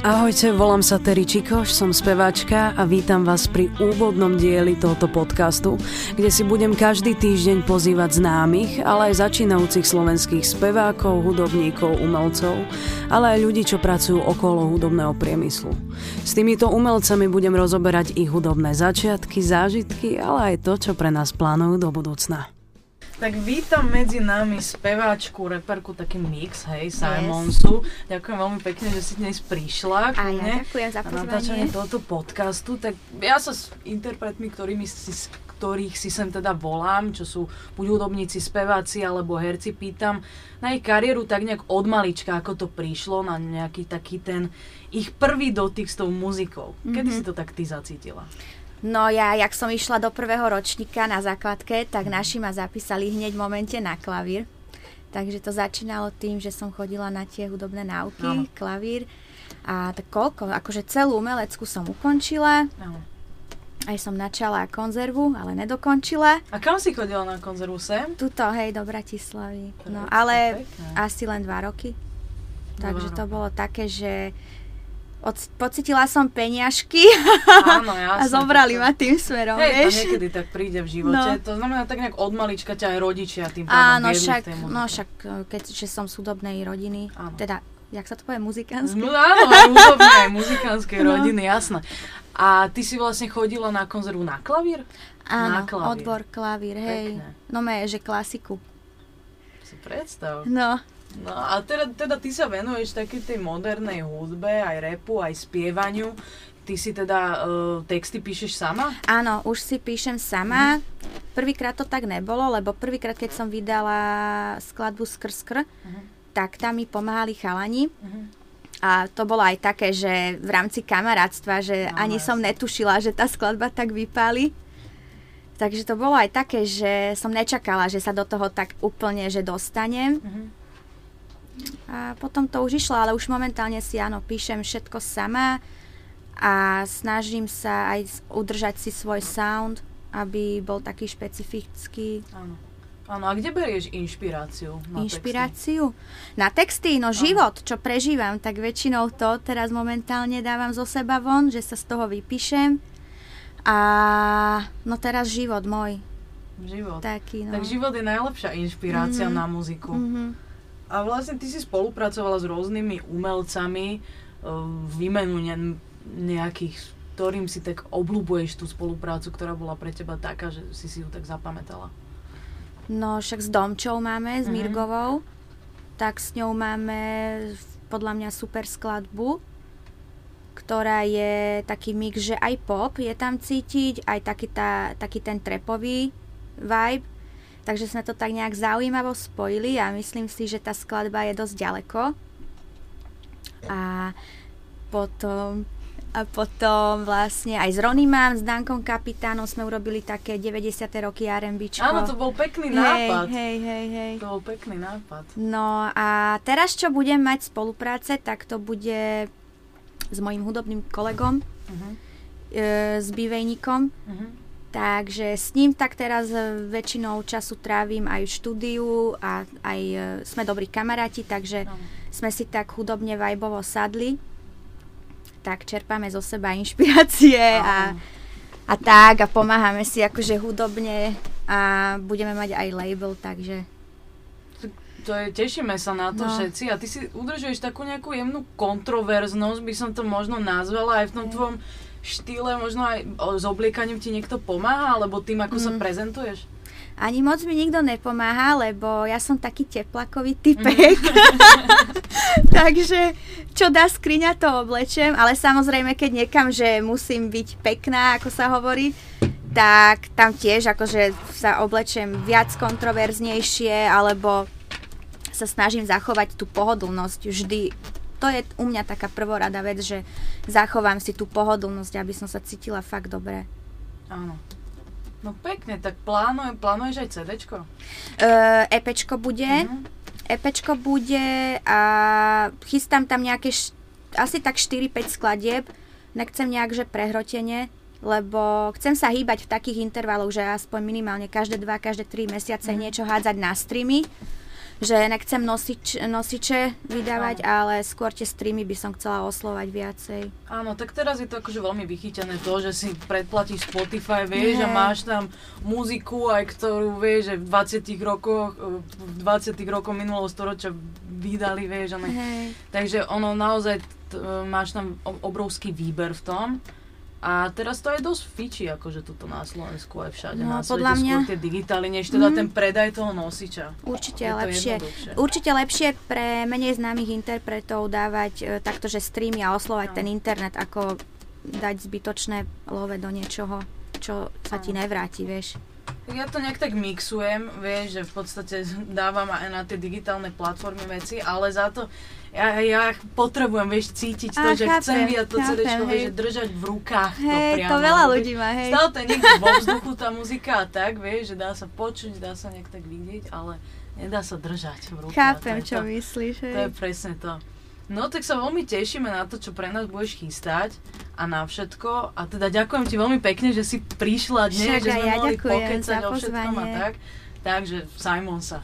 Ahojte, volám sa Terry Čikoš, som speváčka a vítam vás pri úvodnom dieli tohto podcastu, kde si budem každý týždeň pozývať známych, ale aj začínajúcich slovenských spevákov, hudobníkov, umelcov, ale aj ľudí, čo pracujú okolo hudobného priemyslu. S týmito umelcami budem rozoberať ich hudobné začiatky, zážitky, ale aj to, čo pre nás plánujú do budúcna. Tak vítam medzi nami speváčku, reperku, taký mix, hej, Simonsu. Yes. Ďakujem veľmi pekne, že si dnes prišla ku mne. A ja ďakujem za pozvanie. Na natáčanie tohto podcastu. Tak ja sa s interpretmi, ktorých si sem teda volám, čo sú buď hudobníci, speváci alebo herci, pýtam na ich kariéru tak nejak od malička, ako to prišlo, na nejaký taký ten ich prvý dotyk s tou muzikou. Kedy si to tak ty zacítila? No ja, jak som išla do prvého ročníka na základke, tak naši ma zapísali hneď v momente na klavír. Takže to začínalo tým, že som chodila na tie hudobné náuky, no. Klavír. A tak koľko? Akože celú umeleckú som ukončila. No. Aj som načala konzervu, ale nedokončila. A kam si chodila na konzervu sem? Tuto, hej, do Bratislavy. No, ale asi len 2 roky. Takže to bolo také, že... Pocítila som peniažky. Áno, jasne, a zobrali ma tým smerom. Hej, to niekedy tak príde v živote. No. To znamená, tak nejak od malička ťa aj rodičia tým pádom viedli k tej muzike. Áno, však keďže som z hudobnej rodiny, áno. Teda, jak sa to povie, muzikánskej? No, áno, hudobnej, muzikánskej rodiny, jasné. A ty si vlastne chodila na konzervu na klavír? Áno, na klavír. Odbor klavír, hej. Pekne. No že klasiku. Si predstav. No. No a teda ty sa venuješ takej tej modernej hudbe, aj rapu, aj spievaniu. Ty si teda texty píšeš sama? Áno, už si píšem sama. Prvýkrát to tak nebolo, lebo prvýkrát, keď som vydala skladbu Skr, tak tam mi pomáhali chalani. A to bolo aj také, že v rámci kamarátstva, že ani som netušila, že tá skladba tak vypáli. Takže to bolo aj také, že som nečakala, že sa do toho tak úplne, že dostanem. A potom to už išlo, ale už momentálne si píšem všetko sama a snažím sa aj udržať si svoj sound, aby bol taký špecifický. Áno. Áno, a kde berieš inšpiráciu na inšpiráciu? Texty? Na texty? No život, čo prežívam, tak väčšinou to teraz momentálne dávam zo seba von, že sa z toho vypíšem. A no teraz život môj. Život. Taký, no. Tak život je najlepšia inšpirácia na muziku. A vlastne ty si spolupracovala s rôznymi umelcami, vymenujem nejakých, ktorým si tak obľúbuješ tú spoluprácu, ktorá bola pre teba taká, že si ju tak zapamätala. No však s Domčou máme, s Mirgovou, tak s ňou máme podľa mňa super skladbu, ktorá je taký mix, že aj pop je tam cítiť, aj taký ten trapový vibe. Takže sme to tak nejak zaujímavo spojili a myslím si, že tá skladba je dosť ďaleko. A potom vlastne aj s Ronimám, s Dankom Kapitánom sme urobili také 90. roky R&Bčko. Áno, to bol pekný nápad. Hej. To bol pekný nápad. No a teraz, čo budem mať spolupráce, tak to bude s mojím hudobným kolegom, s bývejníkom. Takže s ním tak teraz väčšinou času trávim aj v štúdiu a aj sme dobrí kamaráti, takže sme si tak hudobne vajbovo sadli. Tak čerpáme zo seba inšpirácie a tak a pomáhame si akože hudobne a budeme mať aj label, takže... To je, tešíme sa na to všetci a ty si udržuješ takú nejakú jemnú kontroverznosť, by som to možno nazvala aj v tom tvojom štýle, možno aj s obliekaním ti niekto pomáha, alebo tým, ako sa prezentuješ? Ani moc mi nikto nepomáha, lebo ja som taký teplakový typek. Takže čo dá skriňa, to oblečem, ale samozrejme, keď niekam, že musím byť pekná, ako sa hovorí, tak tam tiež akože sa oblečem viac kontroverznejšie, alebo sa snažím zachovať tú pohodlnosť vždy. To je u mňa taká prvorada vec, že zachovám si tú pohodlnosť, aby som sa cítila fakt dobre. Áno. No pekne, tak plánuješ aj CD-čko? EPčko bude. EPčko bude a chystám tam nejaké asi tak 4-5 skladieb. Nechcem nejakže prehrotenie, lebo chcem sa hýbať v takých intervaloch, že aspoň minimálne každé 2, každé 3 mesiace niečo hádzať na streamy. že nechcem nosiče vydávať, ale skôr tie streamy by som chcela oslovať viacej. Áno, tak teraz je to akože veľmi vychyťané to, že si predplatíš Spotify, vieš, a máš tam muziku, aj ktorú vieš, že v 20 rokoch minulého storočia vydali, vieš, takže ono naozaj máš tam obrovský výber v tom. A teraz to je dosť fičí, akože tuto na Slovensku aj všade, no, na svete skôr tie digitály, než teda ten predaj toho nosiča. Určite je lepšie. Určite lepšie pre menej známych interpretov dávať takto, že streamy a oslovať ten internet, ako dať zbytočné love do niečoho, čo sa ti nevráti, vieš. Ja to nejak tak mixujem, vieš, že v podstate dávam aj na tie digitálne platformy veci, ale za to ja potrebujem, vieš, cítiť to, že chápem, chcem viať to CDčko, vieš, že držať v rukách to priamo. To veľa ľudí má, hej. Stále to je niekde vo vzduchu tá muzika a tak, vieš, že dá sa počuť, dá sa nejak tak vidieť, ale nedá sa držať v rukách. Chápem, čo myslíš, hej. To je presne to. No tak sa veľmi tešíme na to, čo pre nás budeš chystať a na všetko. A teda ďakujem ti veľmi pekne, že si prišla dnes, že sme mohli pokecať o všetkom a tak. Takže Simon sa.